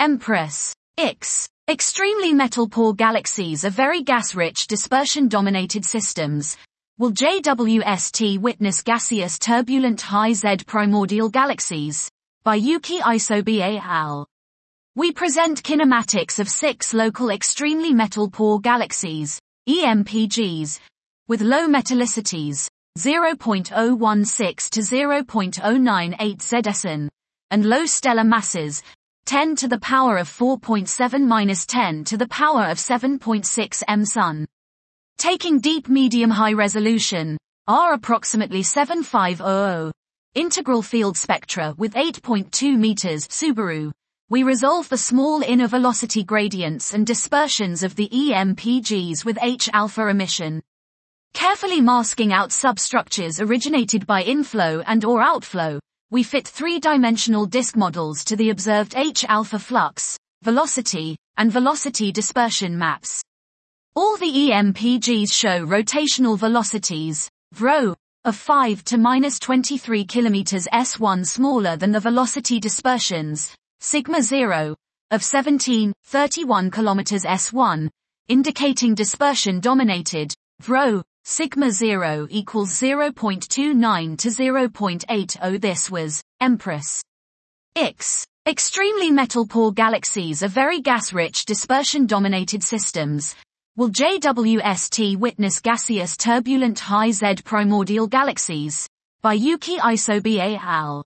EMPRESS IX. Extremely metal-poor galaxies are very gas-rich, dispersion-dominated systems. Will JWST witness gaseous, turbulent, high-Z primordial galaxies? By Yuki Isobe et al. We present kinematics of 6 local extremely metal-poor galaxies, EMPGs, with low metallicities, 0.016 to 0.098 Zsun, and low stellar masses, 10 to the power of 4.7 minus 10 to the power of 7.6 M Sun. Taking deep medium high resolution, are approximately 7500 integral field spectra with 8.2 meters Subaru, we resolve the small inner velocity gradients and dispersions of the EMPGs with H-alpha emission, carefully masking out substructures originated by inflow and or outflow. We fit 3-dimensional disk models to the observed H-alpha flux, velocity, and velocity dispersion maps. All the EMPGs show rotational velocities, vrho, of 5 to minus 23 km s1, smaller than the velocity dispersions, sigma 0, of 17.31 km s1, indicating dispersion dominated, vrho, sigma 0 equals 0.29 to 0.80. This was EMPRESS IX. Extremely metal-poor galaxies are very gas-rich, dispersion-dominated systems. Will JWST witness gaseous, turbulent, high-Z primordial galaxies? By Yuki Isobe et al.